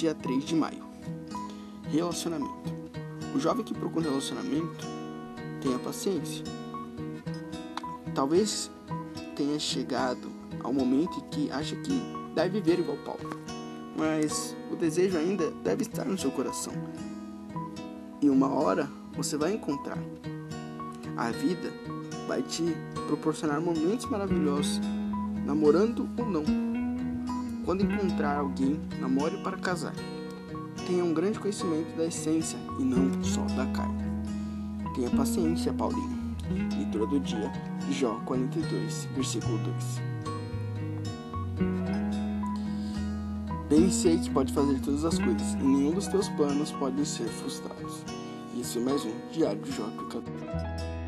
dia 3 de maio. Relacionamento. O jovem que procura um relacionamento, tenha paciência. Talvez tenha chegado ao momento em que acha que deve viver igual Paulo, mas o desejo ainda deve estar no seu coração. E uma hora você vai encontrar. A vida vai te proporcionar momentos maravilhosos, namorando ou não. Quando encontrar alguém, namore para casar. Tenha um grande conhecimento da essência e não só da carne. Tenha paciência, Paulinho. Leitura do dia, Jó 42, versículo 2. Bem sei que pode fazer todas as coisas, e nenhum dos teus planos pode ser frustrados. Isso é mais um Diário de Jó 14.